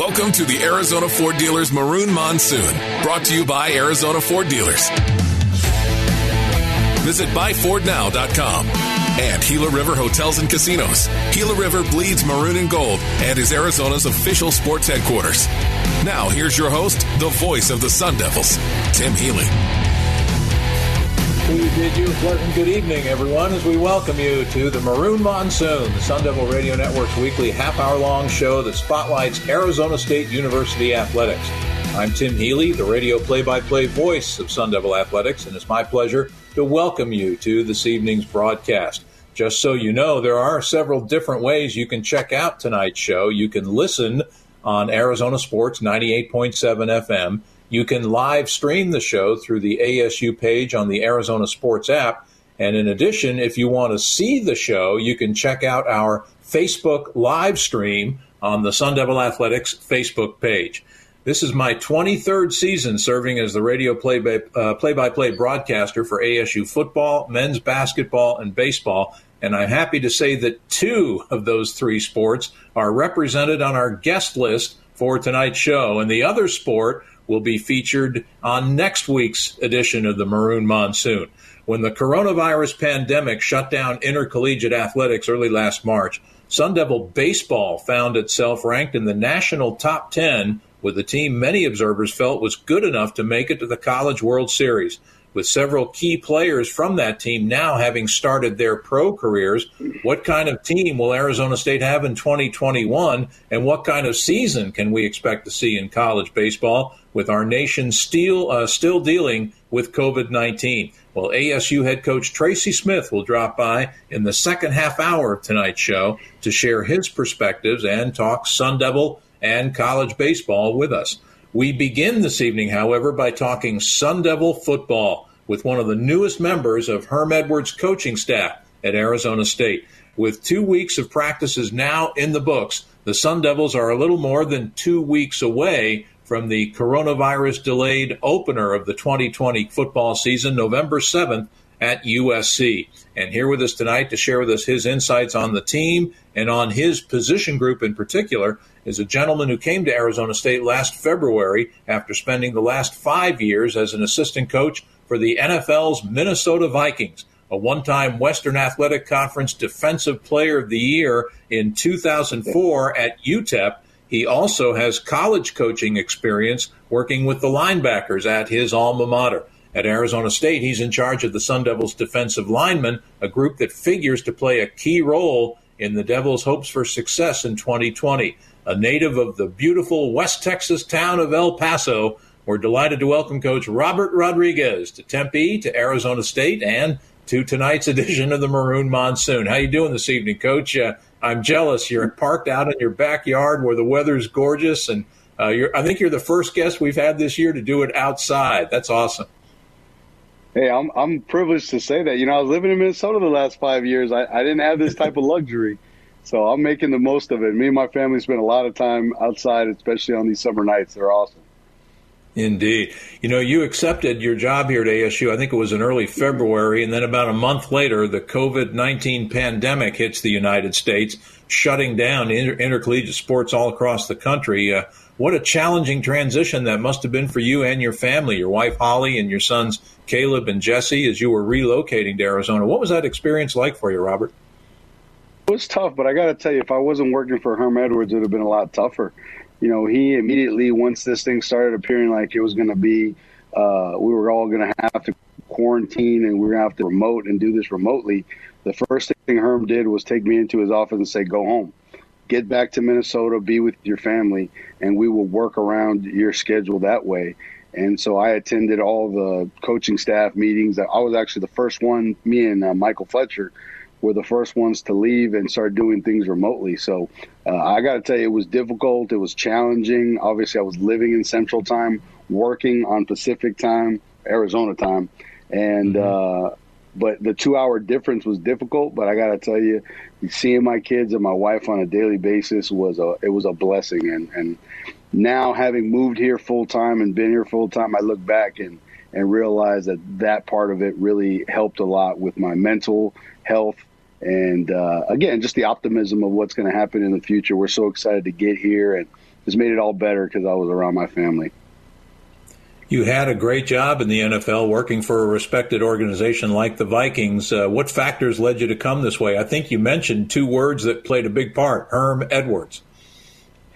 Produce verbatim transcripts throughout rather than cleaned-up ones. Welcome to the Arizona Ford Dealers Maroon Monsoon, brought to you by Arizona Ford Dealers. Visit buy ford now dot com and Gila River Hotels and Casinos. Gila River bleeds maroon and gold and is Arizona's official sports headquarters. Now, here's your host, the voice of the Sun Devils, Tim Healy. We bid you a pleasant good evening, everyone, as we welcome you to the Maroon Monsoon, the Sun Devil Radio Network's weekly half-hour-long show that spotlights Arizona State University athletics. I'm Tim Healy, the radio play-by-play voice of Sun Devil Athletics, and it's my pleasure to welcome you to this evening's broadcast. Just so you know, there are several different ways you can check out tonight's show. You can listen on Arizona Sports ninety-eight point seven F M. You can live stream the show through the A S U page on the Arizona Sports app. And in addition, if you want to see the show, you can check out our Facebook live stream on the Sun Devil Athletics Facebook page. This is my twenty-third season serving as the radio play-by, uh, play-by-play broadcaster for A S U football, men's basketball, and baseball. And I'm happy to say that two of those three sports are represented on our guest list for tonight's show. And the other sport will be featured on next week's edition of the Maroon Monsoon. When the coronavirus pandemic shut down intercollegiate athletics early last March, Sun Devil baseball found itself ranked in the national top ten with a team many observers felt was good enough to make it to the College World Series. With several key players from that team now having started their pro careers, what kind of team will Arizona State have in twenty twenty-one, and what kind of season can we expect to see in college baseball with our nation still, uh, still dealing with covid nineteen? Well, A S U head coach Tracy Smith will drop by in the second half hour of tonight's show to share his perspectives and talk Sun Devil and college baseball with us. We begin this evening, however, by talking Sun Devil football with one of the newest members of Herm Edwards' coaching staff at Arizona State. With two weeks of practices now in the books, the Sun Devils are a little more than two weeks away from the coronavirus-delayed opener of the twenty twenty football season, November seventh, at U S C. And here with us tonight to share with us his insights on the team and on his position group in particular is a gentleman who came to Arizona State last February after spending the last five years as an assistant coach for the N F L's Minnesota Vikings, a one-time Western Athletic Conference Defensive Player of the Year in two thousand four at U T E P. He also has college coaching experience working with the linebackers at his alma mater. At Arizona State, he's in charge of the Sun Devils defensive linemen, a group that figures to play a key role in the Devils' hopes for success in twenty twenty. A native of the beautiful West Texas town of El Paso, we're delighted to welcome Coach Robert Rodriguez to Tempe, to Arizona State, and to tonight's edition of the Maroon Monsoon. How you doing this evening, Coach? Uh, I'm jealous. You're parked out in your backyard where the weather's gorgeous, and uh, you're, I think you're the first guest we've had this year to do it outside. That's awesome. Hey, I'm I'm privileged to say that. You know, I was living in Minnesota the last five years. I, I didn't have this type of luxury, so I'm making the most of it. Me and my family spend a lot of time outside, especially on these summer nights. They're awesome. Indeed. You know, you accepted your job here at A S U, I think it was in early February, and then about a month later, the covid nineteen pandemic hits the United States, shutting down inter- intercollegiate sports all across the country. Uh, what a challenging transition that must have been for you and your family, your wife Holly and your sons Caleb and Jesse, as you were relocating to Arizona. What was that experience like for you, Robert? It was tough, but I got to tell you, if I wasn't working for Herm Edwards, it would have been a lot tougher. You know, he immediately, once this thing started appearing like it was going to be, uh, we were all going to have to quarantine and we were going to have to remote and do this remotely. The first thing Herm did was take me into his office and say, go home, get back to Minnesota, be with your family, and we will work around your schedule that way. And so I attended all the coaching staff meetings. I was actually the first one, me and uh, Michael Fletcher, were the first ones to leave and start doing things remotely. So uh, I got to tell you, it was difficult. It was challenging. Obviously, I was living in Central Time, working on Pacific Time, Arizona Time. And mm-hmm. uh, but the two-hour difference was difficult. But I got to tell you, seeing my kids and my wife on a daily basis, was a it was a blessing. And, and now having moved here full-time and been here full-time, I look back and, and realize that that part of it really helped a lot with my mental health. And, uh, again, just the optimism of what's going to happen in the future. We're so excited to get here and just made it all better because I was around my family. You had a great job in the N F L working for a respected organization like the Vikings. Uh, what factors led you to come this way? I think you mentioned two words that played a big part, Herm Edwards.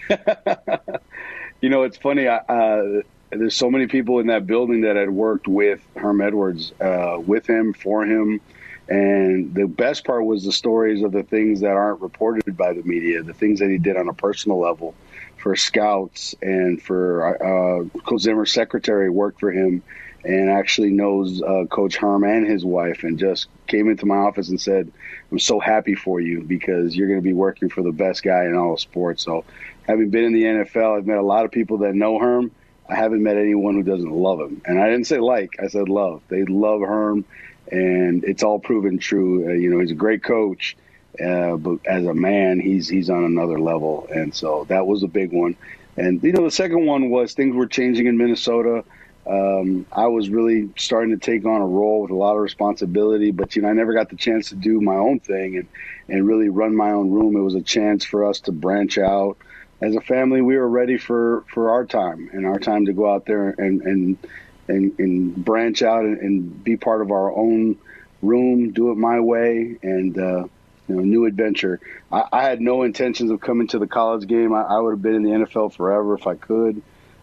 You know, it's funny. I, uh, there's so many people in that building that had worked with Herm Edwards, uh, with him, for him. And the best part was the stories of the things that aren't reported by the media, the things that he did on a personal level. For scouts and for uh, Coach Zimmer's secretary worked for him and actually knows uh, Coach Herm and his wife, and just came into my office and said, I'm so happy for you because you're going to be working for the best guy in all of sports. So having been in the N F L, I've met a lot of people that know Herm. I haven't met anyone who doesn't love him. And I didn't say like, I said love. They love Herm, and it's all proven true. Uh, you know, he's a great coach. Uh, but as a man, he's he's on another level, and so that was a big one. And you know, the second one was things were changing in Minnesota. Um, I was really starting to take on a role with a lot of responsibility, but you know, I never got the chance to do my own thing and and really run my own room. It was a chance for us to branch out. As a family, we were ready for, for our time and our time to go out there and and and, and branch out and, and be part of our own room, do it my way, and. Uh, You know, new adventure. I, I had no intentions of coming to the college game. I, I would have been in the N F L forever if I could.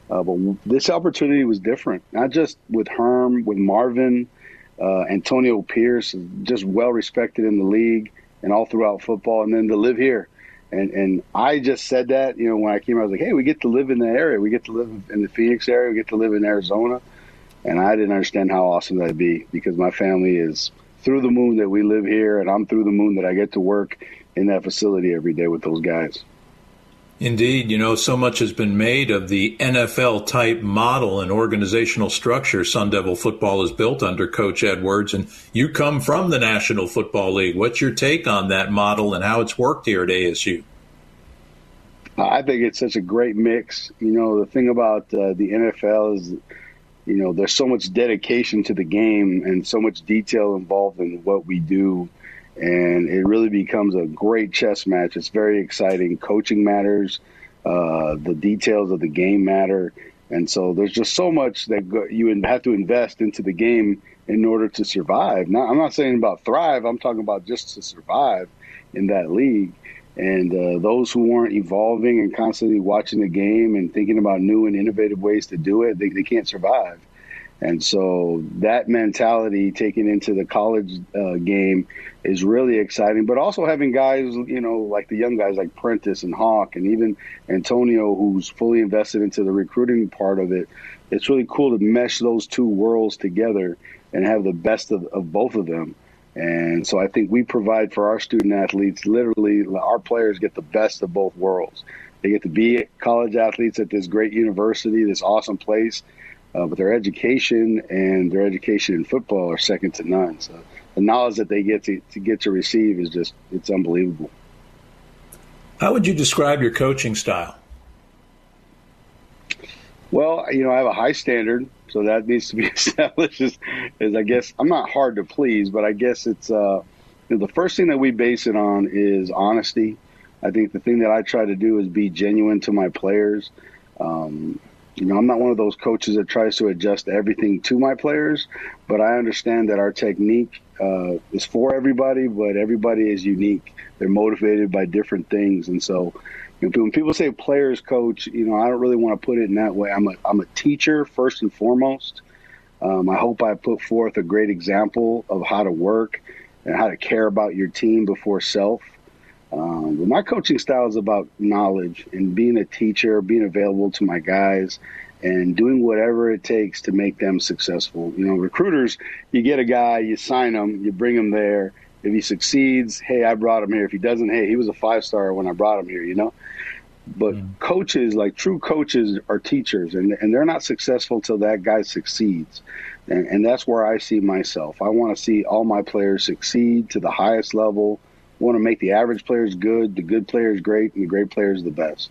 Uh, but this opportunity was different, not just with Herm, with Marvin, uh, Antonio Pierce, just well-respected in the league and all throughout football, and then to live here. And and I just said that, you know, when I came out, I was like, hey, we get to live in the area. We get to live in the Phoenix area. We get to live in Arizona. And I didn't understand how awesome that would be because my family is – through the moon that we live here, and I'm through the moon that I get to work in that facility every day with those guys. Indeed. You know, so much has been made of the N F L-type model and organizational structure Sun Devil football is built under Coach Edwards, and you come from the National Football League. What's your take on that model and how it's worked here at A S U? I think it's such a great mix. You know, the thing about uh, the N F L is – you know, there's so much dedication to the game and so much detail involved in what we do. And it really becomes a great chess match. It's very exciting. Coaching matters. Uh, the details of the game matter. And so there's just so much that go- you have to invest into the game in order to survive. Now, I'm not saying about thrive. I'm talking about just to survive in that league. And uh, those who aren't evolving and constantly watching the game and thinking about new and innovative ways to do it, they, they can't survive. And so that mentality taken into the college uh, game is really exciting. But also having guys, you know, like the young guys like Prentice and Hawk and even Antonio, who's fully invested into the recruiting part of it, it's really cool to mesh those two worlds together and have the best of, of both of them. And so I think we provide for our student athletes, literally our players get the best of both worlds. They get to be college athletes at this great university, this awesome place, uh, but their education and their education in football are second to none. So the knowledge that they get to, to get to receive is just, it's unbelievable. How would you describe your coaching style? Well, you know, I have a high standard. So that needs to be established is, is I guess, I'm not hard to please, but I guess it's uh, you know, the first thing that we base it on is honesty. I think the thing that I try to do is be genuine to my players. Um, you know, I'm not one of those coaches that tries to adjust everything to my players, but I understand that our technique uh, is for everybody, but everybody is unique. They're motivated by different things. And so when people say players coach, you know, I don't really want to put it in that way. I'm a I'm a teacher first and foremost. Um, I hope I put forth a great example of how to work and how to care about your team before self. Um, but my coaching style is about knowledge and being a teacher, being available to my guys, and doing whatever it takes to make them successful. You know, recruiters, you get a guy, you sign him, you bring him there. If he succeeds, hey, I brought him here. If he doesn't, hey, he was a five-star when I brought him here, you know. But yeah. Coaches, like true coaches, are teachers, and and they're not successful till that guy succeeds. And, and that's where I see myself. I want to see all my players succeed to the highest level. I want to make the average players good, the good players great, and the great players the best.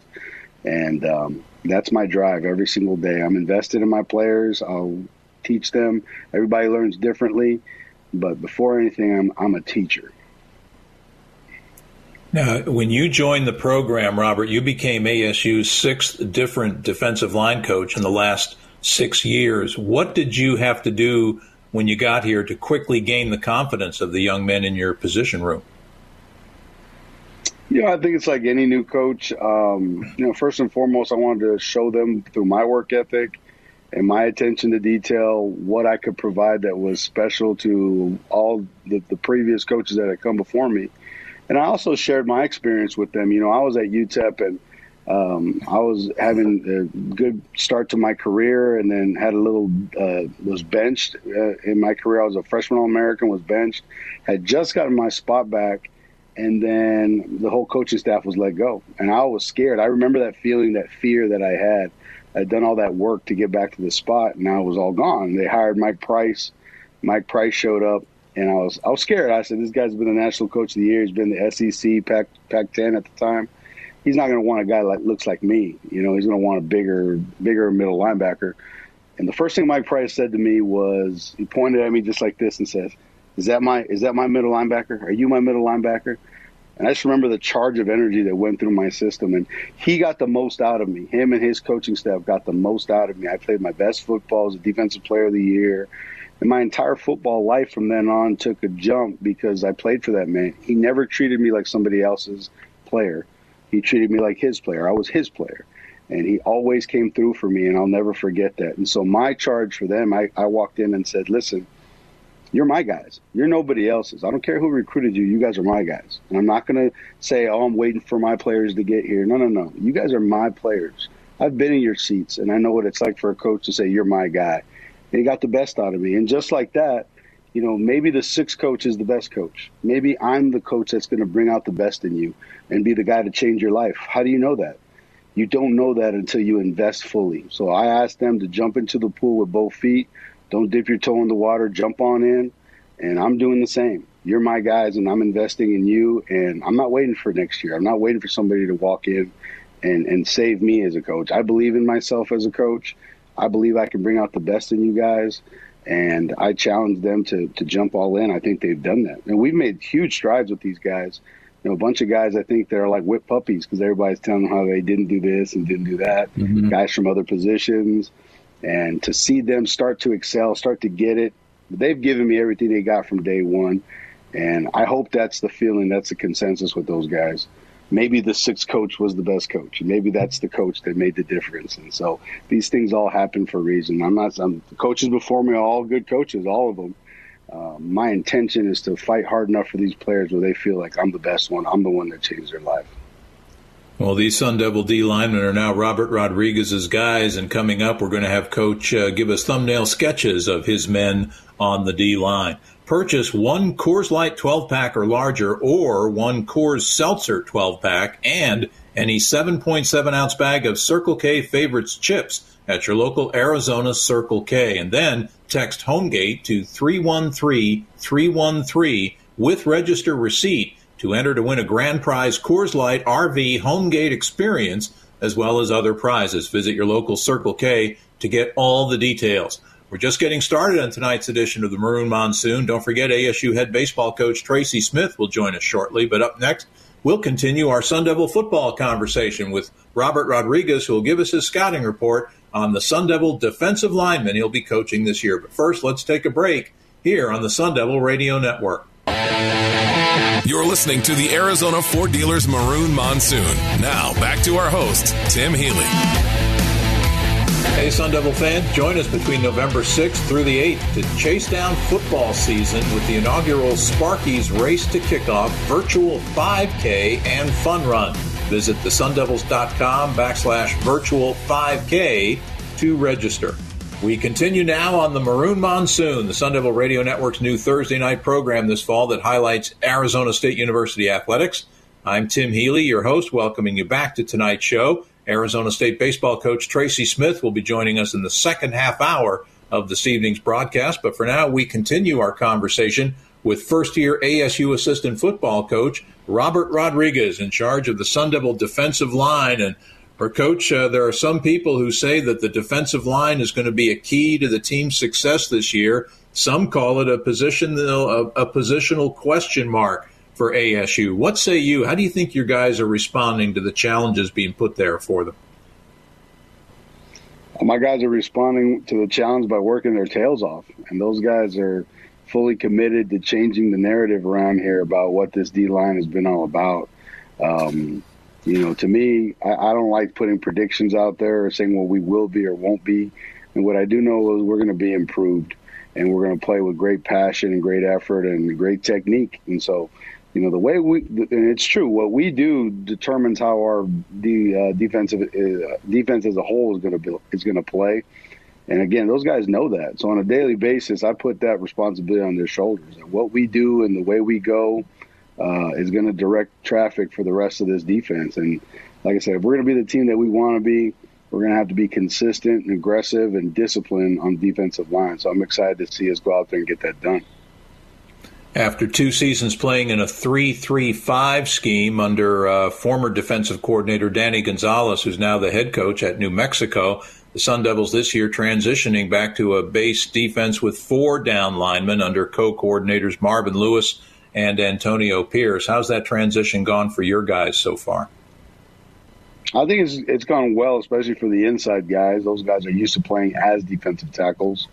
And um, that's my drive every single day. I'm invested in my players. I'll teach them. Everybody learns differently. But before anything, I'm, I'm a teacher. Now, when you joined the program, Robert, you became A S U's sixth different defensive line coach in the last six years. What did you have to do when you got here to quickly gain the confidence of the young men in your position room? Yeah, you know, I think it's like any new coach. Um, you know, first and foremost, I wanted to show them through my work ethic and my attention to detail what I could provide that was special to all the, the previous coaches that had come before me. And I also shared my experience with them. You know, I was at U T E P and um, I was having a good start to my career, and then had a little, uh, was benched uh, in my career. I was a freshman All-American, was benched, had just gotten my spot back, and then the whole coaching staff was let go. And I was scared. I remember that feeling, that fear that I had. I'd done all that work to get back to the spot, and now it was all gone. They hired Mike Price. Mike Price showed up, and I was I was scared. I said, this guy's been the national coach of the year. He's been the S E C, Pac, Pac ten at the time. He's not going to want a guy that looks like me. You know, he's going to want a bigger, bigger middle linebacker. And the first thing Mike Price said to me was, he pointed at me just like this and says, is that my is that my middle linebacker? Are you my middle linebacker? And I just remember the charge of energy that went through my system. And he got the most out of me. Him and his coaching staff got the most out of me. I played my best football as a defensive player of the year. And my entire football life from then on took a jump because I played for that man. He never treated me like somebody else's player. He treated me like his player. I was his player. And he always came through for me, and I'll never forget that. And so my charge for them, I, I walked in and said, listen, you're my guys. You're nobody else's. I don't care who recruited you. You guys are my guys. And I'm not going to say, oh, I'm waiting for my players to get here. No, no, no. You guys are my players. I've been in your seats, and I know what it's like for a coach to say, you're my guy. And he got the best out of me. And just like that, you know, maybe the sixth coach is the best coach. Maybe I'm the coach that's going to bring out the best in you and be the guy to change your life. How do you know that? You don't know that until you invest fully. So I asked them to jump into the pool with both feet. Don't dip your toe in the water. Jump on in. And I'm doing the same. You're my guys, and I'm investing in you. And I'm not waiting for next year. I'm not waiting for somebody to walk in and, and save me as a coach. I believe in myself as a coach. I believe I can bring out the best in you guys. And I challenge them to, to jump all in. I think they've done that. And we've made huge strides with these guys. You know, a bunch of guys, I think they're like whipped puppies because everybody's telling them how they didn't do this and didn't do that. Mm-hmm. Guys from other positions. And to see them start to excel, start to get it, they've given me everything they got from day one. And I hope that's the feeling, that's the consensus with those guys. Maybe the sixth coach was the best coach. Maybe that's the coach that made the difference. And so these things all happen for a reason. I'm not, I'm, the coaches before me are all good coaches, all of them. Uh, my intention is to fight hard enough for these players where they feel like I'm the best one. I'm the one that changed their life. Well, these Sun Devil D linemen are now Robert Rodriguez's guys, and coming up, we're going to have Coach uh, give us thumbnail sketches of his men on the D line. Purchase one Coors Light twelve pack or larger, or one Coors Seltzer twelve pack, and any seven point seven ounce bag of Circle K Favorites chips at your local Arizona Circle K, and then text HOMEGATE to three one three three one three with register receipt to enter to win a grand prize Coors Light R V HomeGate experience, as well as other prizes. Visit your local Circle K to get all the details. We're just getting started on tonight's edition of the Maroon Monsoon. Don't forget, A S U head baseball coach Tracy Smith will join us shortly. But up next, we'll continue our Sun Devil football conversation with Robert Rodriguez, who will give us his scouting report on the Sun Devil defensive lineman he'll be coaching this year. But first, let's take a break here on the Sun Devil Radio Network. You're listening to the Arizona Ford Dealers Maroon Monsoon. Now, back to our host, Tim Healy. Hey, Sun Devil fans, join us between November sixth through the eighth to chase down football season with the inaugural Sparky's Race to Kickoff virtual five K and fun run. Visit thesundevils.com backslash virtual 5K to register. We continue now on the Maroon Monsoon, the Sun Devil Radio Network's new Thursday night program this fall that highlights Arizona State University athletics. I'm Tim Healy, your host, welcoming you back to tonight's show. Arizona State baseball coach Tracy Smith will be joining us in the second half hour of this evening's broadcast. But for now, we continue our conversation with first-year A S U assistant football coach Robert Rodriguez, in charge of the Sun Devil defensive line. And for Coach, uh, there are some people who say that the defensive line is going to be a key to the team's success this year. Some call it a position, a, a positional question mark. for A S U. What say you? How do you think your guys are responding to the challenges being put there for them? My guys are responding to the challenge by working their tails off, and those guys are fully committed to changing the narrative around here about what this D-line has been all about. Um, you know, to me, I, I don't like putting predictions out there or saying, well, we will be or won't be. And what I do know is we're going to be improved, and we're going to play with great passion and great effort and great technique. And so, you know, the way we, and it's true, what we do determines how our de, uh, defensive uh, defense as a whole is going to be, is going to play. And again, those guys know that. So on a daily basis, I put that responsibility on their shoulders. And what we do and the way we go uh, is going to direct traffic for the rest of this defense. And like I said, if we're going to be the team that we want to be, we're going to have to be consistent and aggressive and disciplined on defensive line. So I'm excited to see us go out there and get that done. After two seasons playing in a three three five scheme under uh, former defensive coordinator Danny Gonzalez, who's now the head coach at New Mexico, the Sun Devils this year transitioning back to a base defense with four down linemen under co-coordinators Marvin Lewis and Antonio Pierce. How's that transition gone for your guys so far? I think it's it's gone well, especially for the inside guys. Those guys are used to playing as defensive tackles.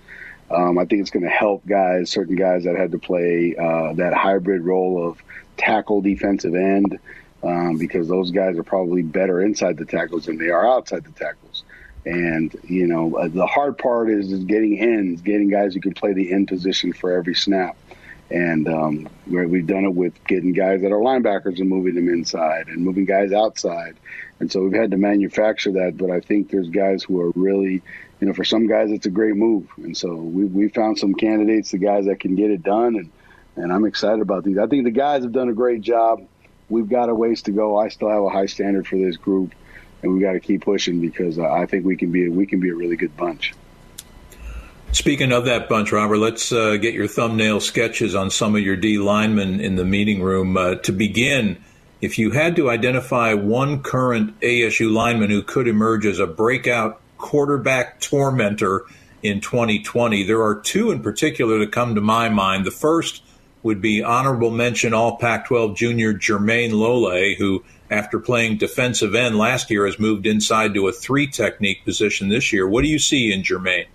Um, I think it's going to help guys, certain guys that had to play uh, that hybrid role of tackle defensive end, um, because those guys are probably better inside the tackles than they are outside the tackles. And, you know, the hard part is, is getting ends, getting guys who can play the end position for every snap. And um, we've done it with getting guys that are linebackers and moving them inside and moving guys outside. And so we've had to manufacture that. But I think there's guys who are really, you know, for some guys, it's a great move. And so we we found some candidates, the guys that can get it done. And, and I'm excited about these. I think the guys have done a great job. We've got a ways to go. I still have a high standard for this group. And we got to keep pushing because I think we can be we can be a really good bunch. Speaking of that bunch, Robert, let's uh, get your thumbnail sketches on some of your D linemen in the meeting room. Uh, to begin, if you had to identify one current A S U lineman who could emerge as a breakout quarterback tormentor in twenty twenty, there are two in particular that come to my mind. The first would be honorable mention All Pac twelve junior Jermaine Lole, who after playing defensive end last year has moved inside to a three-technique position this year. What do you see in Jermaine?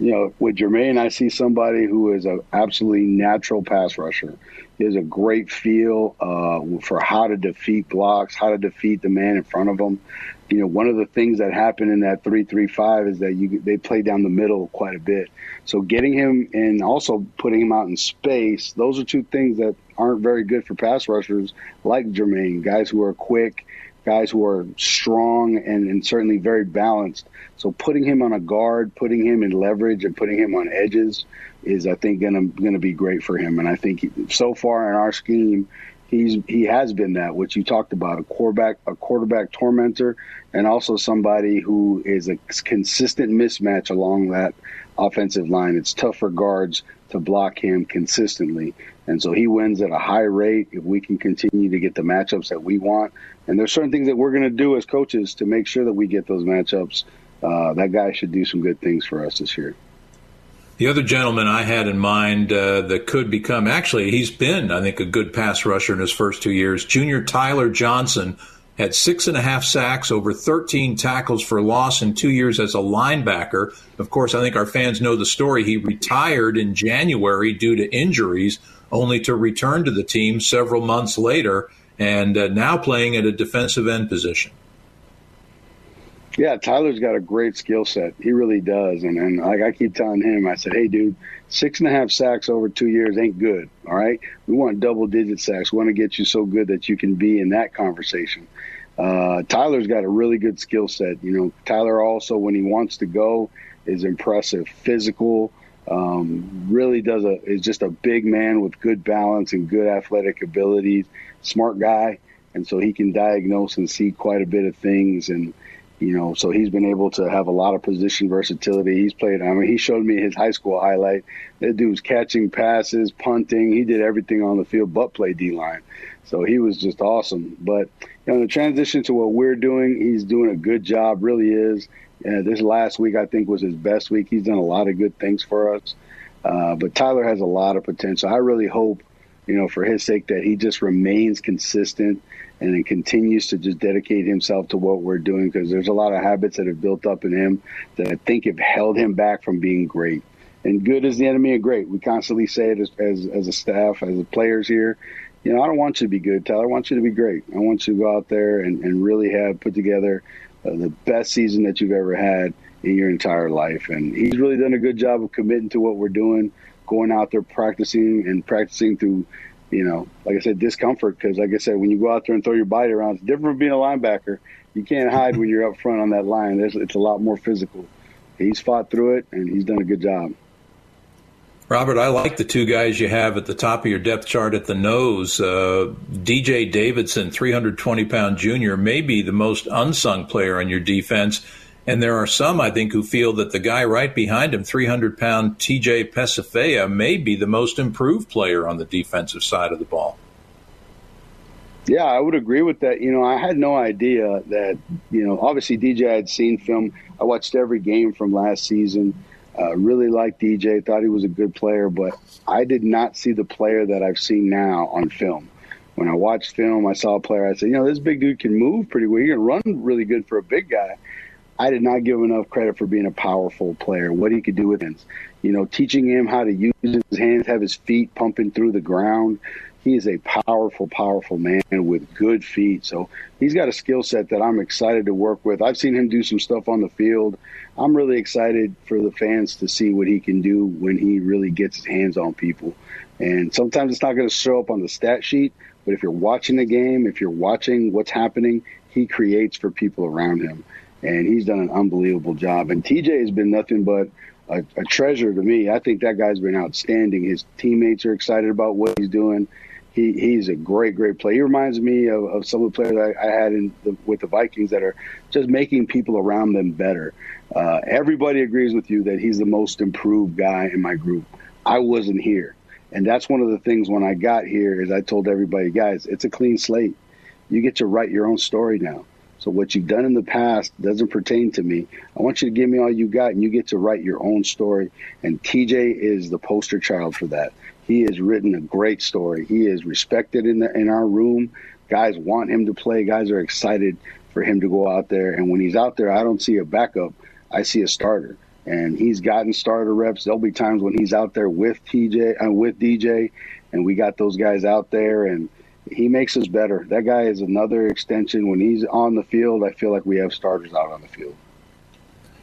You know, with Jermaine, I see somebody who is an absolutely natural pass rusher. He has a great feel uh, for how to defeat blocks, how to defeat the man in front of him. You know, one of the things that happened in that three three five is that you they play down the middle quite a bit. So getting him and also putting him out in space, those are two things that aren't very good for pass rushers like Jermaine, guys who are quick, guys who are strong and, and certainly very balanced. So putting him on a guard, putting him in leverage and putting him on edges is, I think, going to going to be great for him. And I think he, so far in our scheme, He's he has been that, which you talked about, a quarterback, a quarterback tormentor, and also somebody who is a consistent mismatch along that offensive line. It's tough for guards to block him consistently, and so he wins at a high rate if we can continue to get the matchups that we want. And there's certain things that we're going to do as coaches to make sure that we get those matchups. Uh, that guy should do some good things for us this year. The other gentleman I had in mind uh, that could become, actually, he's been, I think, a good pass rusher in his first two years. Junior Tyler Johnson had six and a half sacks, over thirteen tackles for loss in two years as a linebacker. Of course, I think our fans know the story. He retired in January due to injuries, only to return to the team several months later and uh, now playing at a defensive end position. Yeah, Tyler's got a great skill set. He really does. And, and like I keep telling him, I said, hey, dude, six and a half sacks over two years ain't good, all right? We want double-digit sacks. We want to get you so good that you can be in that conversation. Uh, Tyler's got a really good skill set. You know, Tyler also, when he wants to go, is impressive, physical, um, really does a is just a big man with good balance and good athletic abilities, smart guy. And so he can diagnose and see quite a bit of things and – You know, so he's been able to have a lot of position versatility. He's played, I mean, he showed me his high school highlight. That dude was catching passes, punting. He did everything on the field but play D-line. So he was just awesome. But, you know, the transition to what we're doing, he's doing a good job, really is. Uh, this last week, I think, was his best week. He's done a lot of good things for us. Uh, but Tyler has a lot of potential. I really hope you know, for his sake, that he just remains consistent and continues to just dedicate himself to what we're doing, because there's a lot of habits that have built up in him that I think have held him back from being great. And good is the enemy of great. We constantly say it as, as, as a staff, as the players here. You know, I don't want you to be good, Tyler. I want you to be great. I want you to go out there and, and really have put together uh, the best season that you've ever had in your entire life. And he's really done a good job of committing to what we're doing, going out there practicing and practicing through, you know, like I said, discomfort. Because, like I said, when you go out there and throw your body around, it's different from being a linebacker. You can't hide when you're up front on that line. It's, it's a lot more physical. He's fought through it, and he's done a good job. Robert, I like the two guys you have at the top of your depth chart at the nose. Uh, D J Davidson, three hundred twenty pound junior, may be the most unsung player on your defense. And there are some, I think, who feel that the guy right behind him, three hundred pound T J Pesafea, may be the most improved player on the defensive side of the ball. Yeah, I would agree with that. You know, I had no idea that, you know, obviously D J had seen film. I watched every game from last season. Uh, really liked D J, thought he was a good player, but I did not see the player that I've seen now on film. When I watched film, I saw a player, I said, you know, this big dude can move pretty well. He can run really good for a big guy. I did not give him enough credit for being a powerful player, what he could do with hands. You know, teaching him how to use his hands, have his feet pumping through the ground. He is a powerful, powerful man with good feet. So he's got a skill set that I'm excited to work with. I've seen him do some stuff on the field. I'm really excited for the fans to see what he can do when he really gets his hands on people. And sometimes it's not going to show up on the stat sheet, but if you're watching the game, if you're watching what's happening, he creates for people around him. And he's done an unbelievable job. And T J has been nothing but a, a treasure to me. I think that guy's been outstanding. His teammates are excited about what he's doing. He He's a great, great player. He reminds me of, of some of the players I, I had in the, with the Vikings that are just making people around them better. Uh, everybody agrees with you that he's the most improved guy in my group. I wasn't here. And that's one of the things when I got here is I told everybody, guys, it's a clean slate. You get to write your own story now. So what you've done in the past doesn't pertain to me. I want you to give me all you got, and you get to write your own story. And T J is the poster child for that. He has written a great story. He is respected in the, in our room. Guys want him to play. Guys are excited for him to go out there. And when he's out there, I don't see a backup. I see a starter. And he's gotten starter reps. There'll be times when he's out there with T J and uh, with D J, and we got those guys out there, and he makes us better. That guy is another extension. When he's on the field, I feel like we have starters out on the field.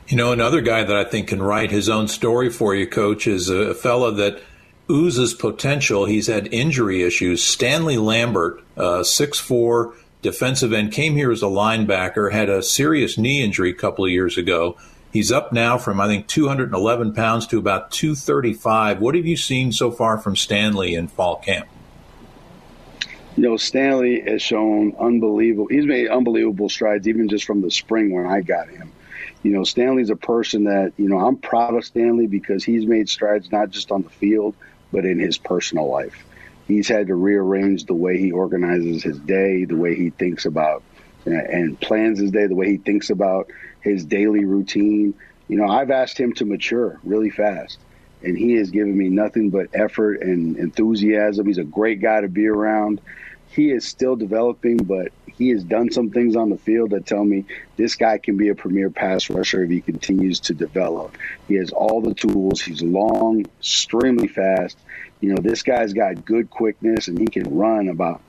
You know, another guy that I think can write his own story for you, Coach, is a fella that oozes potential. He's had injury issues. Stanley Lambert, uh, six foot four, defensive end, came here as a linebacker, had a serious knee injury a couple of years ago. He's up now from, I think, two hundred eleven pounds to about two thirty-five. What have you seen so far from Stanley in fall camp? You know, Stanley has shown unbelievable – he's made unbelievable strides even just from the spring when I got him. You know, Stanley's a person that, you know, I'm proud of Stanley because he's made strides not just on the field but in his personal life. He's had to rearrange the way he organizes his day, the way he thinks about and plans his day, the way he thinks about his daily routine. You know, I've asked him to mature really fast. And he has given me nothing but effort and enthusiasm. He's a great guy to be around. He is still developing, but he has done some things on the field that tell me this guy can be a premier pass rusher if he continues to develop. He has all the tools. He's long, extremely fast. You know, this guy's got good quickness, and he can run about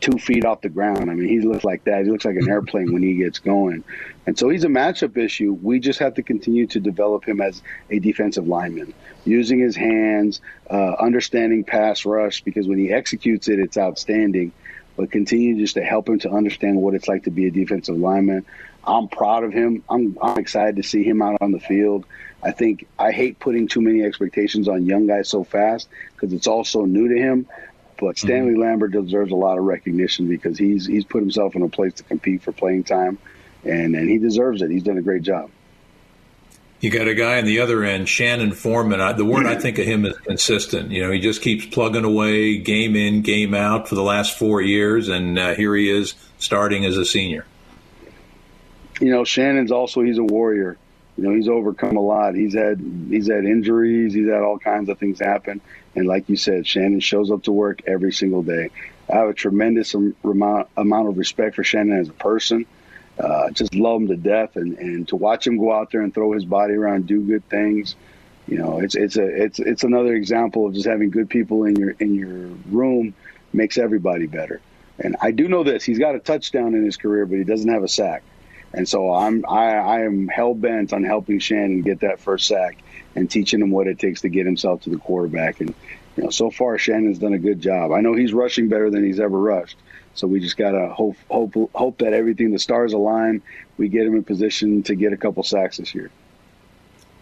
two feet off the ground. I mean, he looks like that. He looks like an airplane when he gets going. And so he's a matchup issue. We just have to continue to develop him as a defensive lineman, using his hands, uh, understanding pass rush, because when he executes it, it's outstanding. But continue just to help him to understand what it's like to be a defensive lineman. I'm proud of him. I'm, I'm excited to see him out on the field. I think I hate putting too many expectations on young guys so fast because it's all so new to him. But Stanley Lambert deserves a lot of recognition because he's he's put himself in a place to compete for playing time, and, and he deserves it. He's done a great job. You got a guy on the other end, Shannon Foreman. I, the word I think of him is consistent. You know, he just keeps plugging away, game in, game out for the last four years, and uh, here he is starting as a senior. You know, Shannon's also he's a warrior. You know, he's overcome a lot. He's had he's had injuries. He's had all kinds of things happen. And like you said, Shannon shows up to work every single day. I have a tremendous amount amount of respect for Shannon as a person. Uh, just love him to death, and, and to watch him go out there and throw his body around, do good things. You know, it's it's a it's it's another example of just having good people in your in your room makes everybody better. And I do know this: he's got a touchdown in his career, but he doesn't have a sack. And so I'm I, I am hell bent on helping Shannon get that first sack and teaching him what it takes to get himself to the quarterback. And you know, so far Shannon's done a good job. I know he's rushing better than he's ever rushed. So we just gotta hope hope hope that everything, the stars align, we get him in position to get a couple sacks this year.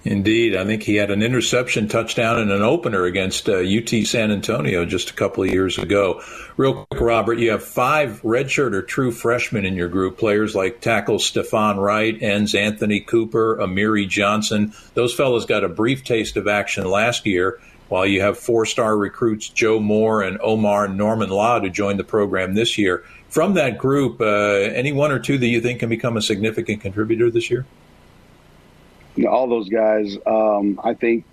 Indeed, I think he had an interception, touchdown, and an opener against uh, U T San Antonio just a couple of years ago. Real quick, Robert, you have five redshirt or true freshmen in your group, players like tackle Stephon Wright, ends Anthony Cooper, Amiri Johnson. Those fellas got a brief taste of action last year, while you have four-star recruits Joe Moore and Omar Norman Law to join the program this year. From that group, uh, any one or two that you think can become a significant contributor this year? You know, all those guys, um, I think,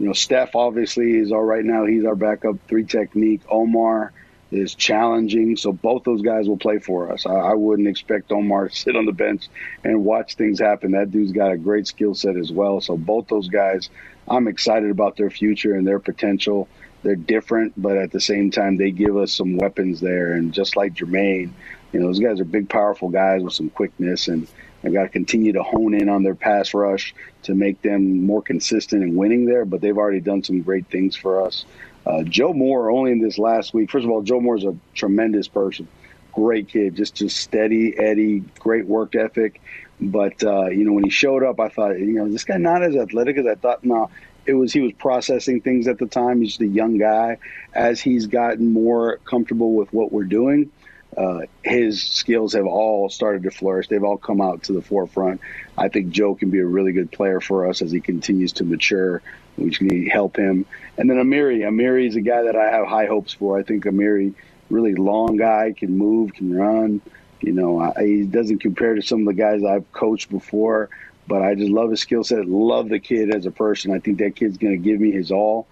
you know, Steph obviously is all right now. He's our backup three technique. Omar is challenging, so both those guys will play for us. I, I wouldn't expect Omar to sit on the bench and watch things happen. That dude's got a great skill set as well. So both those guys, I'm excited about their future and their potential. They're different, but at the same time, they give us some weapons there. And just like Jermaine, you know, those guys are big, powerful guys with some quickness, and I've got to continue to hone in on their pass rush to make them more consistent in winning there, but they've already done some great things for us. Uh, Joe Moore, only in this last week. First of all, Joe Moore's a tremendous person, great kid, just just steady Eddie, great work ethic. But, uh, you know, when he showed up, I thought, you know, this guy not as athletic as I thought. No, it was he was processing things at the time. He's just a young guy. As he's gotten more comfortable with what we're doing, Uh, his skills have all started to flourish. They've all come out to the forefront. I think Joe can be a really good player for us as he continues to mature. We just need to help him. And then Amiri. Amiri is a guy that I have high hopes for. I think Amiri, really long guy, can move, can run. You know, I, he doesn't compare to some of the guys I've coached before, but I just love his skill set. Love the kid as a person. I think that kid's going to give me his all,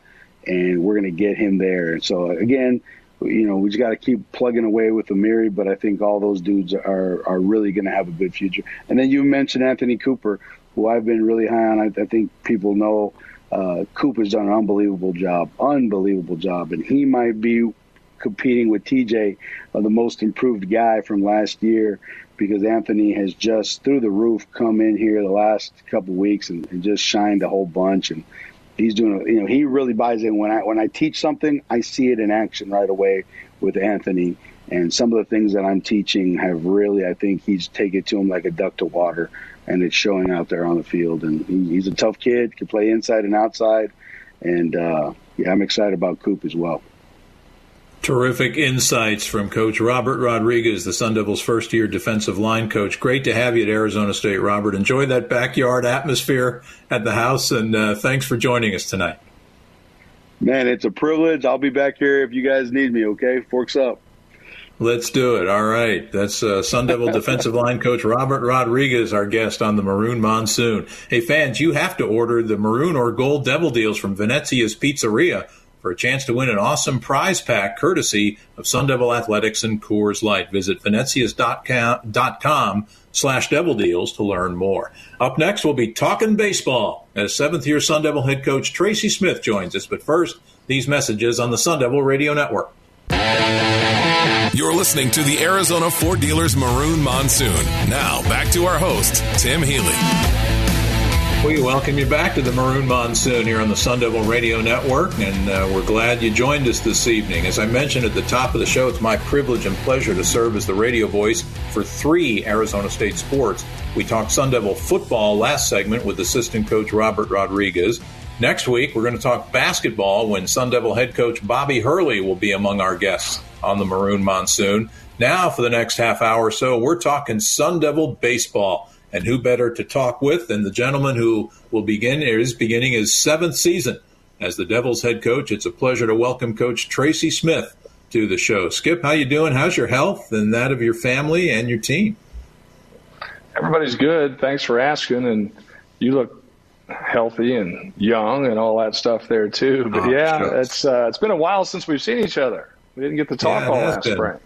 and we're going to get him there. And so, again, you know, we just got to keep plugging away with Amiri, but I think all those dudes are, are really going to have a good future. And then you mentioned Anthony Cooper, who I've been really high on. I, I think people know uh, Cooper's done an unbelievable job, unbelievable job. And he might be competing with T J, uh, the most improved guy from last year, because Anthony has just, through the roof, come in here the last couple weeks and, and just shined a whole bunch. And he's doing, you know, he really buys in. When I when I teach something, I see it in action right away with Anthony. And some of the things that I'm teaching have really, I think he's taken it to him like a duck to water, and it's showing out there on the field. And he, he's a tough kid, can play inside and outside. And uh, yeah, I'm excited about Coop as well. Terrific insights from Coach Robert Rodriguez, the Sun Devils' first-year defensive line coach. Great to have you at Arizona State, Robert. Enjoy that backyard atmosphere at the house, and uh, thanks for joining us tonight. Man, it's a privilege. I'll be back here if you guys need me, okay? Forks up. Let's do it. All right. That's uh, Sun Devil defensive line coach Robert Rodriguez, our guest on the Maroon Monsoon. Hey, fans, you have to order the Maroon or Gold Devil Deals from Venezia's Pizzeria for a chance to win an awesome prize pack courtesy of Sun Devil Athletics and Coors Light. Visit venezias dot com slash devil deals to learn more. Up next, we'll be talking baseball as seventh-year Sun Devil head coach Tracy Smith joins us. But first, these messages on the Sun Devil Radio Network. You're listening to the Arizona Ford Dealers Maroon Monsoon. Now, back to our host, Tim Healy. We welcome you back to the Maroon Monsoon here on the Sun Devil Radio Network, and uh, we're glad you joined us this evening. As I mentioned at the top of the show, it's my privilege and pleasure to serve as the radio voice for three Arizona State sports. We talked Sun Devil football last segment with assistant coach Robert Rodriguez. Next week, we're going to talk basketball when Sun Devil head coach Bobby Hurley will be among our guests on the Maroon Monsoon. Now, for the next half hour or so, we're talking Sun Devil baseball. And who better to talk with than the gentleman who will begin is beginning his seventh season as the Devils head coach. It's a pleasure to welcome Coach Tracy Smith to the show. Skip, how you doing? How's your health and that of your family and your team? Everybody's good. Thanks for asking. And you look healthy and young and all that stuff there too. But oh, yeah, sure. it's uh, it's been a while since we've seen each other. We didn't get to talk yeah, all last been. spring.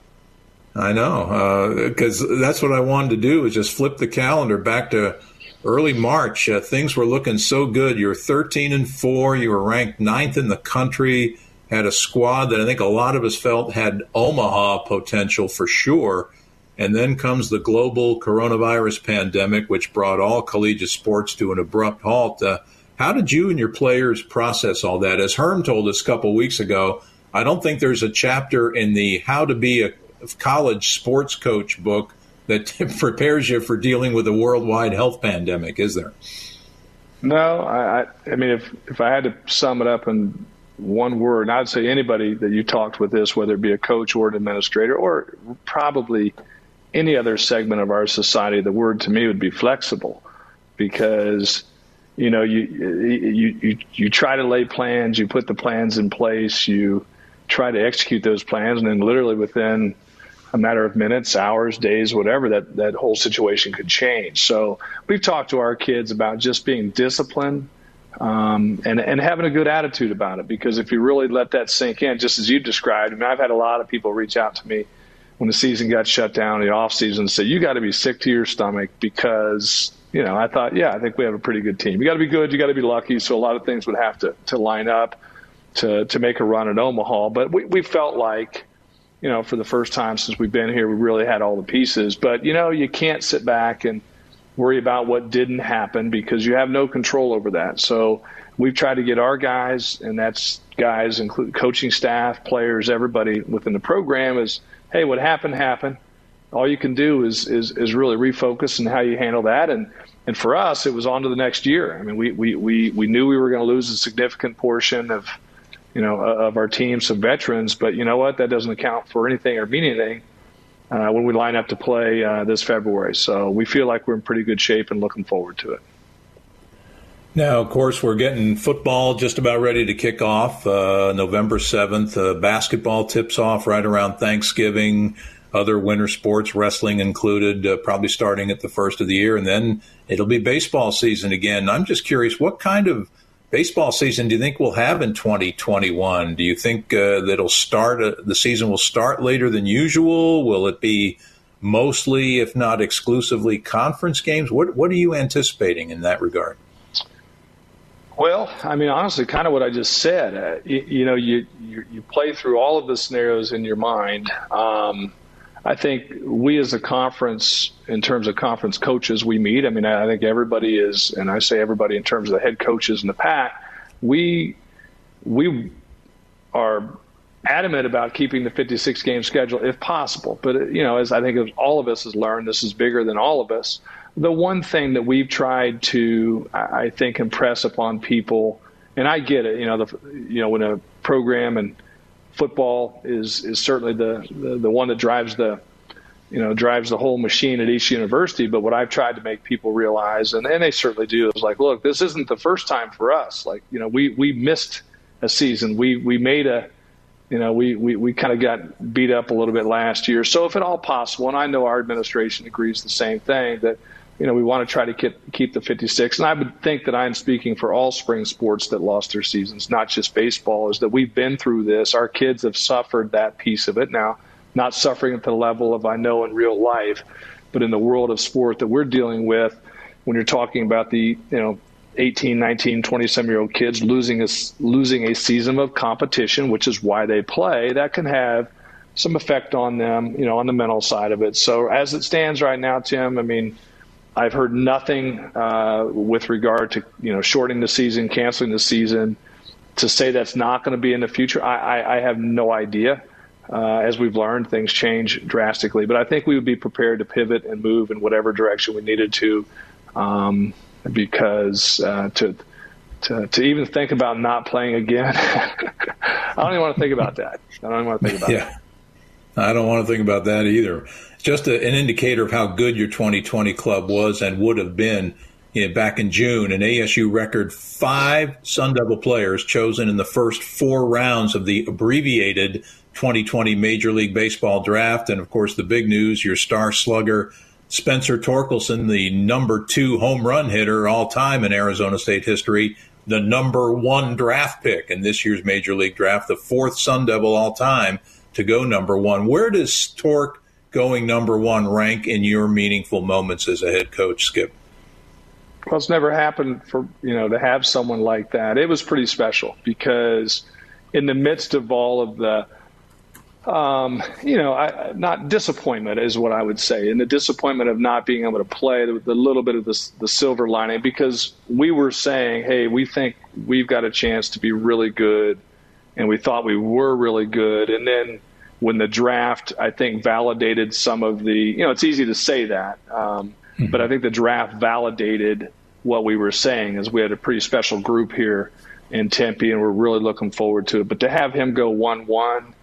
I know, because uh, that's what I wanted to do, is just flip the calendar back to early March. Uh, things were looking so good. You were thirteen and four. You were ranked ninth in the country. Had a squad that I think a lot of us felt had Omaha potential for sure. And then comes the global coronavirus pandemic, which brought all collegiate sports to an abrupt halt. Uh, how did you and your players process all that? As Herm told us a couple weeks ago, I don't think there's a chapter in the How to Be a College Sports Coach book that prepares you for dealing with a worldwide health pandemic, is there? No, I, I mean, if, if I had to sum it up in one word, and I'd say anybody that you talked with this, whether it be a coach or an administrator or probably any other segment of our society, the word to me would be flexible, because you know you you you, you try to lay plans, you put the plans in place, you try to execute those plans, and then literally within a matter of minutes, hours, days, whatever, that that whole situation could change. So we've talked to our kids about just being disciplined um, and and having a good attitude about it, because if you really let that sink in, just as you described, I mean, I've had a lot of people reach out to me when the season got shut down, the off season, say, you got to be sick to your stomach, because, you know, I thought, yeah, I think we have a pretty good team. You got to be good. You got to be lucky. So a lot of things would have to, to line up to, to make a run at Omaha. But we, we felt like, you know, for the first time since we've been here, we really had all the pieces. But, you know, you can't sit back and worry about what didn't happen, because you have no control over that. So we've tried to get our guys, and that's guys, including coaching staff, players, everybody within the program, is, hey, what happened happened. All you can do is is, is really refocus on how you handle that. And, and for us, it was on to the next year. I mean, we we, we, we knew we were going to lose a significant portion of, you know, of our team, some veterans. But you know what? That doesn't account for anything or mean anything uh, when we line up to play uh, this February. So we feel like we're in pretty good shape and looking forward to it. Now, of course, we're getting football just about ready to kick off uh, November seventh. Uh, basketball tips off right around Thanksgiving, other winter sports, wrestling included, uh, probably starting at the first of the year. And then it'll be baseball season again. I'm just curious, what kind of baseball season do you think we'll have in twenty twenty-one? Do you think uh, that it'll start, uh, the season will start later than usual? Will it be mostly, if not exclusively, conference games? What, what are you anticipating in that regard? Well, I mean, honestly, kind of what I just said. Uh, you, you know, you, you you play through all of the scenarios in your mind. Um, I think we as a conference, in terms of conference coaches we meet, I mean, I, I think everybody is, and I say everybody in terms of the head coaches in the pack, we we are adamant about keeping the fifty-six game schedule if possible. But, you know, as I think all of us has learned, this is bigger than all of us. The one thing that we've tried to, I think, impress upon people, and I get it, you know, the, you know, when a program and football is, is certainly the, the, the one that drives the, you know, drives the whole machine at each university. But what I've tried to make people realize, and, and they certainly do, is like, look, this isn't the first time for us. Like, you know, we, we missed a season. We, we made a, you know, we, we, we kind of got beat up a little bit last year. So if at all possible, and I know our administration agrees the same thing, that, you know, we want to try to keep, keep the fifty-six. And I would think that I'm speaking for all spring sports that lost their seasons, not just baseball, is that we've been through this. Our kids have suffered that piece of it. Now, not suffering at the level of, I know, in real life, but in the world of sport that we're dealing with, when you're talking about the, you know, eighteen, nineteen, twenty-some-year-old kids losing a, losing a season of competition, which is why they play, that can have some effect on them, you know, on the mental side of it. So as it stands right now, Tim, I mean, I've heard nothing uh, with regard to, you know, shorting the season, canceling the season. To say that's not going to be in the future, I, I, I have no idea. Uh, as we've learned, things change drastically. But I think we would be prepared to pivot and move in whatever direction we needed to, um, because uh, to, to to even think about not playing again, I don't even want to think about that. I don't even want to think about yeah. that. I don't want to think about that either. It's just a, an indicator of how good your twenty twenty club was and would have been, you know, back in June. An A S U record five Sun Devil players chosen in the first four rounds of the abbreviated twenty twenty Major League Baseball draft. And, of course, the big news, your star slugger, Spencer Torkelson, the number two home run hitter all time in Arizona State history, the number one draft pick in this year's Major League Draft, the fourth Sun Devil all time to go number one. Where does Tork going number one rank in your meaningful moments as a head coach, Skip? Well, it's never happened for, you know, to have someone like that. It was pretty special because in the midst of all of the, Um, you know, I, not disappointment is what I would say. And the disappointment of not being able to play, the, the little bit of the, the silver lining, because we were saying, hey, we think we've got a chance to be really good. And we thought we were really good. And then when the draft, I think, validated some of the, you know, it's easy to say that. Um, mm-hmm. But I think the draft validated what we were saying, is we had a pretty special group here in Tempe and we're really looking forward to it. But to have him go one one,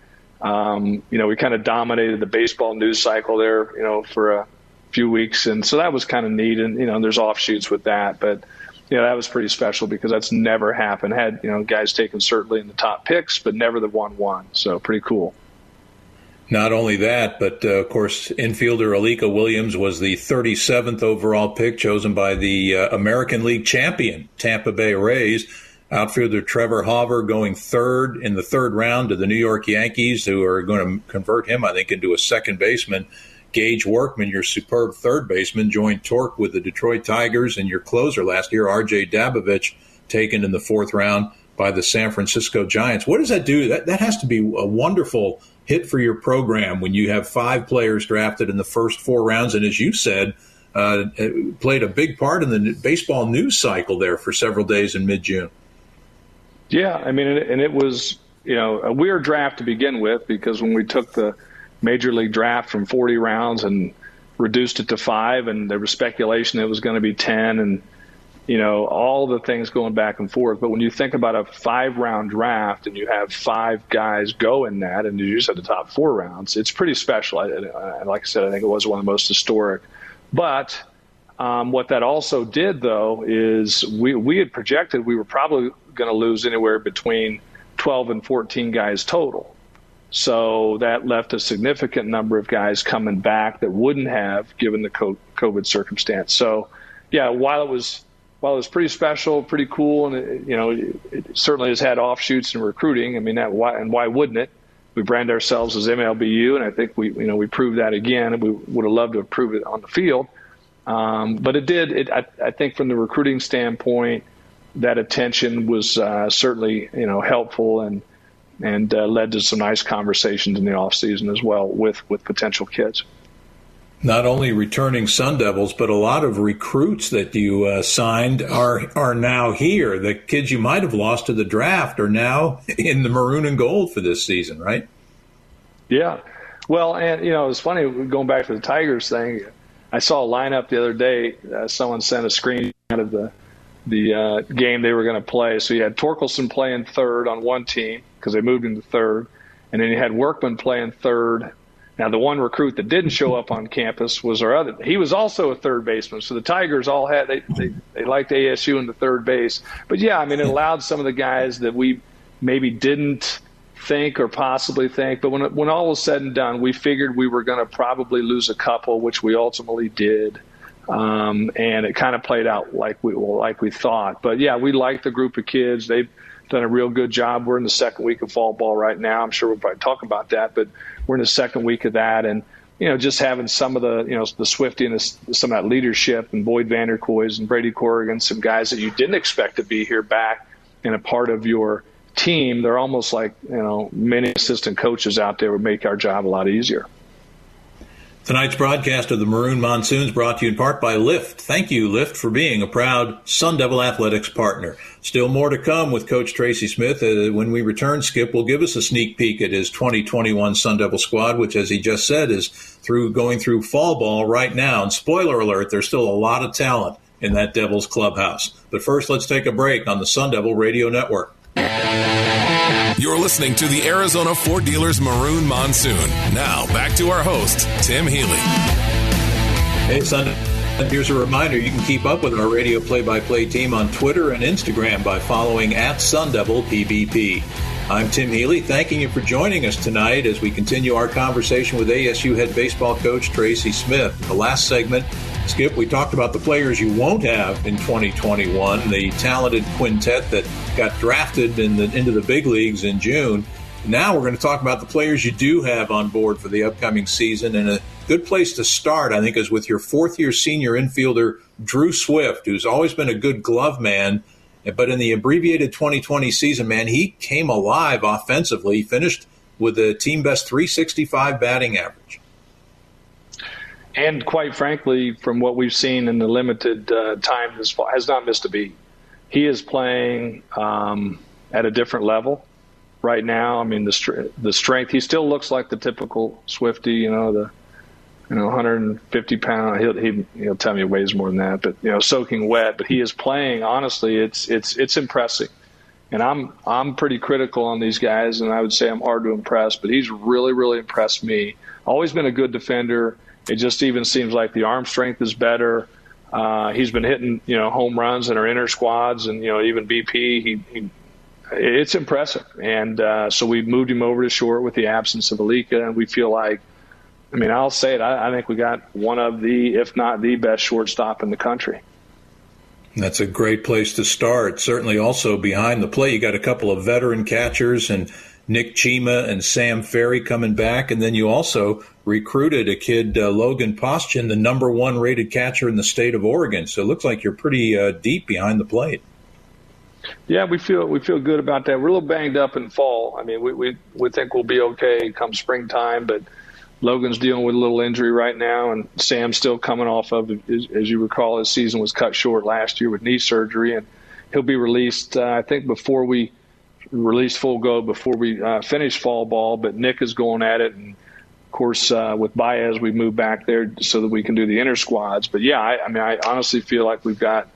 Um, you know, we kind of dominated the baseball news cycle there, you know, for a few weeks. And so that was kind of neat. And, you know, there's offshoots with that. But, you know, that was pretty special because that's never happened. Had, you know, guys taken certainly in the top picks, but never the one one. So pretty cool. Not only that, but, uh, of course, infielder Alika Williams was the thirty-seventh overall pick, chosen by the uh, American League champion Tampa Bay Rays. Outfielder Trevor Hauver going third in the third round to the New York Yankees, who are going to convert him, I think, into a second baseman. Gage Workman, your superb third baseman, joined Tork with the Detroit Tigers, and your closer last year, R J. Dabovich, taken in the fourth round by the San Francisco Giants. What does that do? That, that has to be a wonderful hit for your program when you have five players drafted in the first four rounds, and as you said, uh, played a big part in the baseball news cycle there for several days in mid-June. Yeah, I mean, and it was, you know, a weird draft to begin with, because when we took the Major League Draft from forty rounds and reduced it to five, and there was speculation it was going to be ten, and, you know, all the things going back and forth. But when you think about a five-round draft and you have five guys go in that, and you just had the top four rounds, it's pretty special. I, I, like I said, I think it was one of the most historic. But um, what that also did, though, is we, we had projected we were probably – going to lose anywhere between twelve and fourteen guys total. So that left a significant number of guys coming back that wouldn't have, given the COVID circumstance. So, yeah, while it was while it was pretty special, pretty cool, and it, you know, it, it certainly has had offshoots in recruiting. I mean, that why and why wouldn't it? We brand ourselves as M L B U, and I think we you know we proved that again. And we would have loved to have proved it on the field, um, but it did. It I, I think from the recruiting standpoint, that attention was uh, certainly, you know, helpful and and uh, led to some nice conversations in the off season as well with with potential kids. Not only returning Sun Devils, but a lot of recruits that you uh, signed are are now here. The kids you might have lost to the draft are now in the maroon and gold for this season, right? Yeah. Well, and you know, it's funny going back to the Tigers thing. I saw a lineup the other day. Uh, someone sent a screen out of the. the uh, game they were going to play. So you had Torkelson playing third on one team because they moved him to third, and then you had Workman playing third. Now the one recruit that didn't show up on campus was our other. He was also a third baseman. So the Tigers all had they they, they liked A S U in the third base. But yeah, I mean it allowed some of the guys that we maybe didn't think or possibly think. But when when all was said and done, we figured we were going to probably lose a couple, which we ultimately did. Um, and it kind of played out like we well, like we thought. But, yeah, we like the group of kids. They've done a real good job. We're in the second week of fall ball right now. I'm sure we'll probably talk about that, but we're in the second week of that. And, you know, just having some of the, you know, the Swifty and the, some of that leadership and Boyd Vanderkooi's and Brady Corrigan, some guys that you didn't expect to be here back and a part of your team, they're almost like, you know, many assistant coaches out there would make our job a lot easier. Tonight's broadcast of the Maroon Monsoons brought to you in part by Lyft. Thank you, Lyft, for being a proud Sun Devil Athletics partner. Still more to come with Coach Tracy Smith. When we return, Skip will give us a sneak peek at his twenty twenty-one Sun Devil squad, which, as he just said, is through going through fall ball right now. And spoiler alert, there's still a lot of talent in that Devil's clubhouse. But first, let's take a break on the Sun Devil Radio Network. You're listening to the Arizona Ford Dealers Maroon Monsoon. Now, back to our host, Tim Healy. Hey, Sunday. And here's a reminder, you can keep up with our radio play-by-play team on Twitter and Instagram by following at Sun Devil P V P. I'm Tim Healy, thanking you for joining us tonight as we continue our conversation with A S U head baseball coach Tracy Smith. In the last segment, Skip, we talked about the players you won't have in twenty twenty-one, the talented quintet that got drafted in the, into the big leagues in June. Now we're going to talk about the players you do have on board for the upcoming season, and a good place to start, I think, is with your fourth-year senior infielder, Drew Swift, who's always been a good glove man. But in the abbreviated twenty twenty season, man, he came alive offensively. He finished with a team-best three sixty-five batting average. And quite frankly, from what we've seen in the limited uh, time this fall, has not missed a beat. He is playing um, at a different level right now. I mean, the str- the strength, he still looks like the typical Swiftie, you know, the you know one hundred fifty pound. He'll, he, he'll tell me he weighs more than that, but you know, soaking wet. But he is playing. Honestly, it's it's it's impressive. And I'm I'm pretty critical on these guys, and I would say I'm hard to impress. But he's really really impressed me. Always been a good defender. It just even seems like the arm strength is better. Uh, he's been hitting you know home runs in our inner squads, and you know even B P. He, he it's impressive. And uh, so we moved him over to short with the absence of Alika, and we feel like, I mean, I'll say it, I, I think we got one of the, if not the best shortstop in the country. That's a great place to start. Certainly also behind the plate, you got a couple of veteran catchers and Nick Chima and Sam Ferry coming back. And then you also recruited a kid, uh, Logan Poston, the number one rated catcher in the state of Oregon. So it looks like you're pretty uh, deep behind the plate. Yeah, we feel we feel good about that. We're a little banged up in fall. I mean, we, we, we think we'll be okay come springtime, but Logan's dealing with a little injury right now, and Sam's still coming off of, as, as you recall, his season was cut short last year with knee surgery, and he'll be released, uh, I think, before we release full go, before we uh, finish fall ball, but Nick is going at it, and, of course, uh, with Baez, we move back there so that we can do the inner squads. But, yeah, I, I mean, I honestly feel like we've got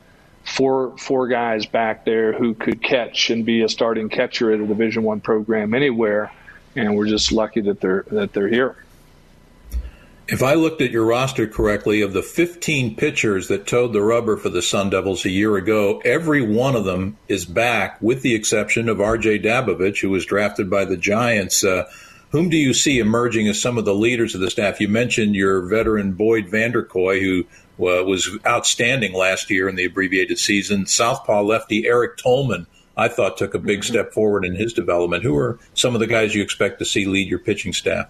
four four guys back there who could catch and be a starting catcher at a Division One program anywhere, and we're just lucky that they're that they're here. If I looked at your roster correctly, of the fifteen pitchers that towed the rubber for the Sun Devils a year ago, every one of them is back, with the exception of R J. Dabovich, who was drafted by the Giants. Uh, whom do you see emerging as some of the leaders of the staff? You mentioned your veteran Boyd Vanderkoy, who Uh, was outstanding last year in the abbreviated season. Southpaw lefty Eric Tolman, I thought, took a big mm-hmm. step forward in his development. Who are some of the guys you expect to see lead your pitching staff?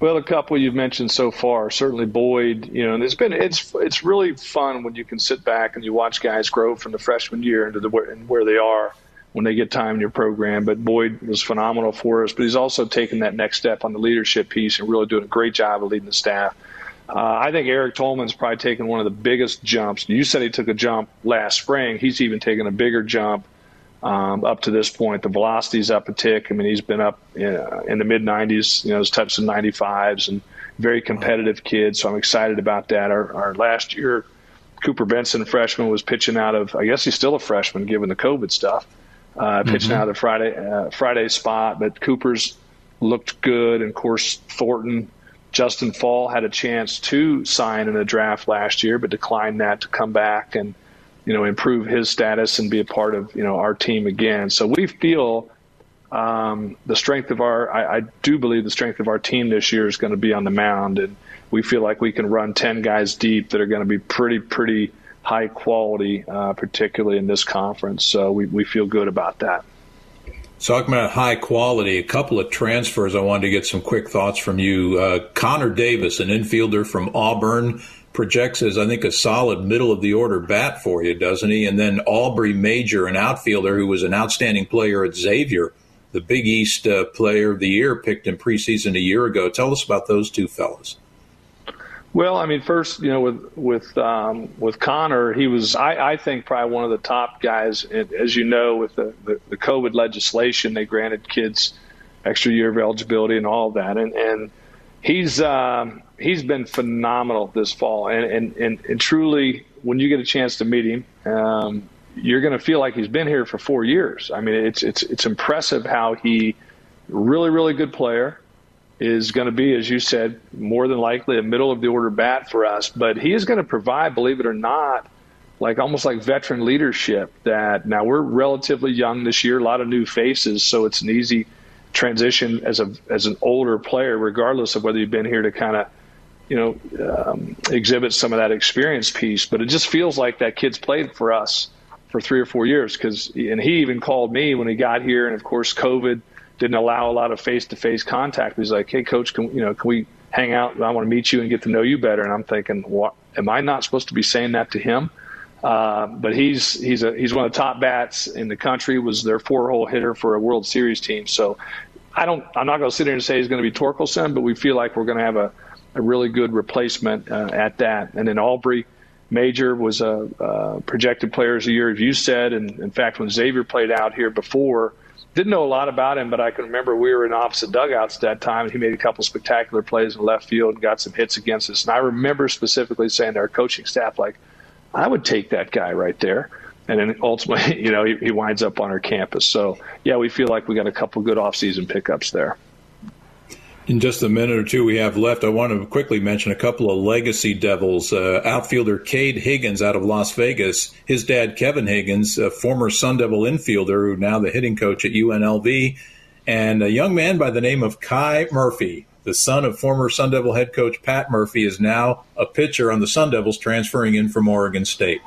Well, a couple you've mentioned so far. Certainly Boyd. You know, and it's been it's it's really fun when you can sit back and you watch guys grow from the freshman year into the and where they are when they get time in your program. But Boyd was phenomenal for us. But he's also taken that next step on the leadership piece and really doing a great job of leading the staff. Uh, I think Eric Tolman's probably taken one of the biggest jumps. You said he took a jump last spring. He's even taken a bigger jump um, up to this point. The velocity's up a tick. I mean, he's been up in, uh, in the mid nineties, you know, he's touched some ninety-fives, and very competitive kid, so I'm excited about that. Our, our last year, Cooper Benson, freshman, was pitching out of, I guess he's still a freshman given the COVID stuff, uh, pitching mm-hmm. out of the Friday, uh, Friday spot, but Cooper's looked good, and, of course, Thornton. Justin Fall had a chance to sign in the draft last year, but declined that to come back and, you know, improve his status and be a part of, you know, our team again. So we feel um, the strength of our, I, I do believe the strength of our team this year is going to be on the mound. And we feel like we can run ten guys deep that are going to be pretty, pretty high quality, uh, particularly in this conference. So we, we feel good about that. Talking about high quality, a couple of transfers I wanted to get some quick thoughts from you. Uh, Connor Davis, an infielder from Auburn, projects as, I think, a solid middle-of-the-order bat for you, doesn't he? And then Aubrey Major, an outfielder who was an outstanding player at Xavier, the Big East uh, Player of the Year picked in preseason a year ago. Tell us about those two fellas. Well, I mean, first, you know, with with um, with Connor, he was, I, I think, probably one of the top guys. And as you know, with the, the, the COVID legislation, they granted kids extra year of eligibility and all that. And and he's um, he's been phenomenal this fall. And, and, and, and truly, when you get a chance to meet him, um, you're going to feel like he's been here for four years. I mean, it's it's it's impressive how he, really, really good player. is going to be, as you said, more than likely a middle-of-the-order bat for us. But he is going to provide, believe it or not, like almost like veteran leadership that now we're relatively young this year, a lot of new faces, so it's an easy transition as a as an older player, regardless of whether you've been here, to kind of, you know, um, exhibit some of that experience piece. But it just feels like that kid's played for us for three or four years, because, and he even called me when he got here, and of course COVID didn't allow a lot of face-to-face contact. He's like, hey, coach, can you know can we hang out? I want to meet you and get to know you better. And I'm thinking, what, am I not supposed to be saying that to him? Uh, but he's he's a, he's one of the top bats in the country. Was their four-hole hitter for a World Series team. So I don't I'm not going to sit here and say he's going to be Torkelson, but we feel like we're going to have a, a really good replacement uh, at that. And then Aubrey Major was a uh, projected player of the year, as you said. And in fact, when Xavier played out here before, didn't know a lot about him, but I can remember we were in opposite dugouts that time, and he made a couple spectacular plays in left field and got some hits against us. And I remember specifically saying to our coaching staff, like, I would take that guy right there. And then ultimately, you know, he, he winds up on our campus. So, yeah, we feel like we got a couple good off-season pickups there. In just a minute or two we have left, I want to quickly mention a couple of legacy Devils. Uh, outfielder Cade Higgins out of Las Vegas, his dad Kevin Higgins, a former Sun Devil infielder who now the hitting coach at U N L V, and a young man by the name of Kai Murphy, the son of former Sun Devil head coach Pat Murphy, is now a pitcher on the Sun Devils, transferring in from Oregon State.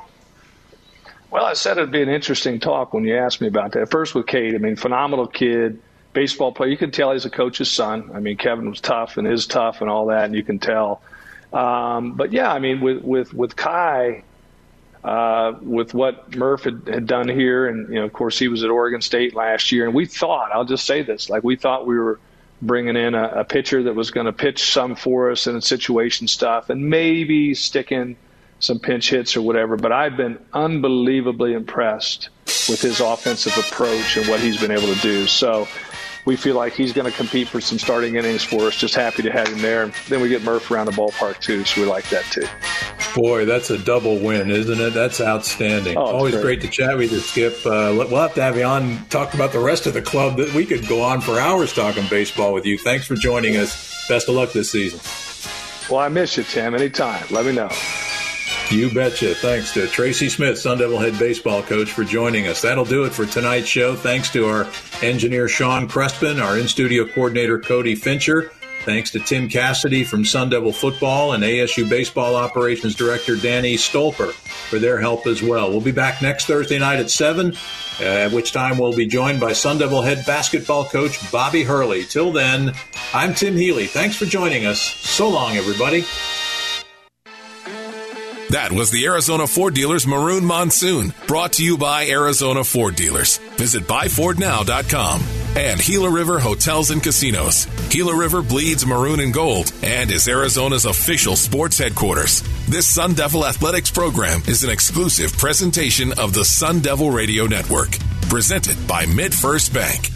Well, I said it'd be an interesting talk when you asked me about that. First with Cade, I mean, phenomenal kid. Baseball player, you can tell he's a coach's son. I mean, Kevin was tough and is tough and all that, and you can tell. Um, but, yeah, I mean, with with, with Kai, uh, with what Murph had, had done here, and, you know, of course, he was at Oregon State last year, and we thought, I'll just say this, like we thought we were bringing in a, a pitcher that was going to pitch some for us in situation stuff and maybe sticking some pinch hits or whatever. But I've been unbelievably impressed with his offensive approach and what he's been able to do. So we feel like he's going to compete for some starting innings for us. Just happy to have him there. And then we get Murph around the ballpark, too, so we like that, too. Boy, that's a double win, isn't it? That's outstanding. Oh, always great. great to chat with you, Skip. Uh, we'll have to have you on, talk about the rest of the club. That we could go on for hours talking baseball with you. Thanks for joining us. Best of luck this season. Well, I miss you, Tim. Anytime. Let me know. You betcha. Thanks to Tracy Smith, Sun Devil head baseball coach, for joining us. That'll do it for tonight's show. Thanks to our engineer, Sean Crespin, our in-studio coordinator, Cody Fincher. Thanks to Tim Cassidy from Sun Devil Football and A S U Baseball Operations Director Danny Stolper for their help as well. We'll be back next Thursday night at seven, at which time we'll be joined by Sun Devil head basketball coach Bobby Hurley. Till then, I'm Tim Healy. Thanks for joining us. So long, everybody. That was the Arizona Ford Dealers Maroon Monsoon, brought to you by Arizona Ford Dealers. Visit buy ford now dot com and Gila River Hotels and Casinos. Gila River bleeds maroon and gold and is Arizona's official sports headquarters. This Sun Devil Athletics program is an exclusive presentation of the Sun Devil Radio Network, presented by MidFirst Bank.